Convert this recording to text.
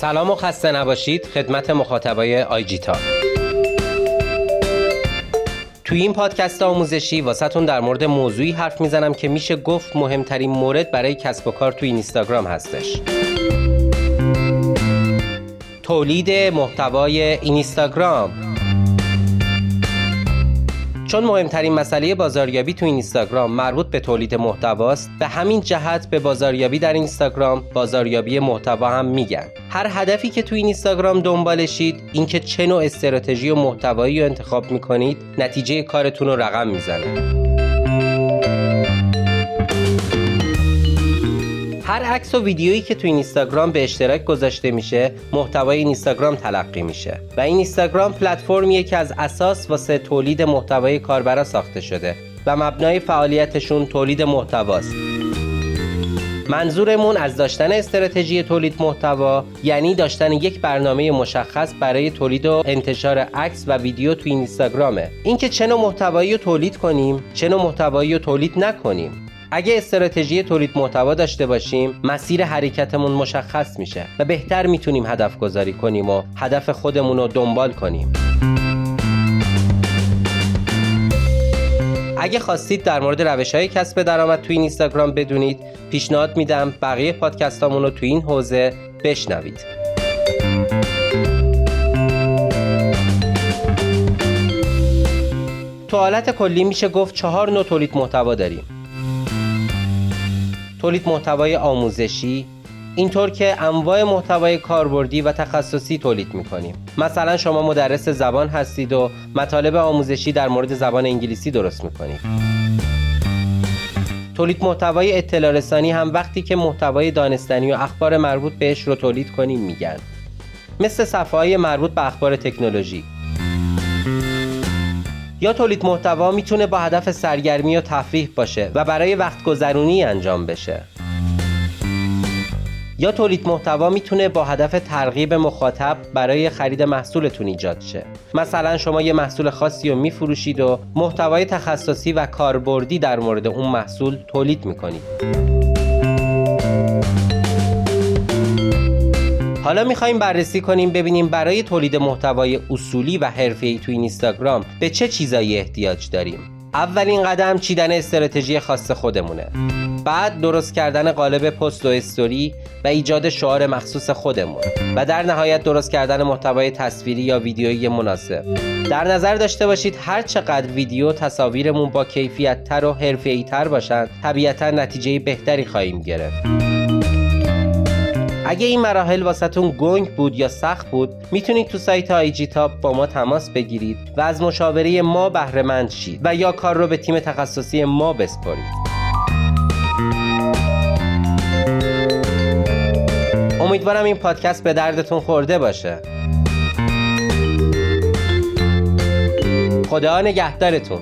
سلام و خسته نباشید خدمت مخاطبای آی جیتا. توی این پادکست آموزشی واسهتون در مورد موضوعی حرف میزنم که میشه گفت مهمترین مورد برای کسب و کار توی اینستاگرام هستش. تولید محتوای اینستاگرام. چون مهمترین مسئله بازاریابی تو اینستاگرام مربوط به تولید محتواست، به همین جهت به بازاریابی در اینستاگرام بازاریابی محتوا هم میگن. هر هدفی که تو اینستاگرام دنبالشید، اینکه چه نوع استراتژی و محتوایی رو انتخاب میکنید، نتیجه کارتون رو رقم میزنه. هر عکس و ویدیویی که تو اینستاگرام به اشتراک گذاشته میشه، محتوای اینستاگرام تلقی میشه و این اینستاگرام پلتفرمیه که از اساس واسه تولید محتوای کاربرا ساخته شده و مبنای فعالیتشون تولید محتواست. منظورمون از داشتن استراتژی تولید محتوا یعنی داشتن یک برنامه مشخص برای تولید و انتشار عکس و ویدیو تو اینستاگرامه. اینکه چه نوع محتوایی رو تولید کنیم، چه نوع محتوایی رو تولید نکنیم. اگه استراتژی تولید محتوا داشته باشیم، مسیر حرکتمون مشخص میشه و بهتر میتونیم هدف گذاری کنیم و هدف خودمون رو دنبال کنیم. اگه خواستید در مورد روش‌های کسب درآمد توی اینستاگرام بدونید، پیشنهاد میدم بقیه پادکستامون رو توی این حوزه بشنوید. تو حالت کلی میشه گفت 4 نوع تولید محتوا داریم. تولید محتوای آموزشی، اینطور که انواع محتوای کاربردی و تخصصی تولید می‌کنیم. مثلا شما مدرس زبان هستید و مطالب آموزشی در مورد زبان انگلیسی درست می‌کنید. تولید محتوای اطلاع رسانی هم وقتی که محتوای دانستنی و اخبار مربوط بهش رو تولید کنیم میگن. مثل صفحه‌های مربوط به اخبار تکنولوژی. یا تولید محتوا میتونه با هدف سرگرمی و تفریح باشه و برای وقت گذرونی انجام بشه. یا تولید محتوا میتونه با هدف ترغیب مخاطب برای خرید محصولتون ایجاد شه. مثلا شما یه محصول خاصی رو میفروشید و محتوای تخصصی و کاربردی در مورد اون محصول تولید میکنید. حالا میخواییم بررسی کنیم ببینیم برای تولید محتوای اصولی و حرفه‌ای تو اینستاگرام به چه چیزایی احتیاج داریم. اولین قدم چیدن استراتژی خاص خودمونه. بعد درست کردن قالب پست و استوری و ایجاد شعار مخصوص خودمون و در نهایت درست کردن محتوای تصویری یا ویدیویی مناسب. در نظر داشته باشید هر چقدر ویدیو تصاویرمون با کیفیت‌تر و حرفه‌ای‌تر باشن، طبیعتاً نتیجه بهتری خواهیم گرفت. اگه این مراحل واسهتون گنگ بود یا سخت بود، میتونید تو سایت آی جی تاب با ما تماس بگیرید و از مشاوره ما بهره مند شید و یا کار رو به تیم تخصصی ما بسپارید. امیدوارم این پادکست به دردتون خورده باشه. خدا نگهدارتون.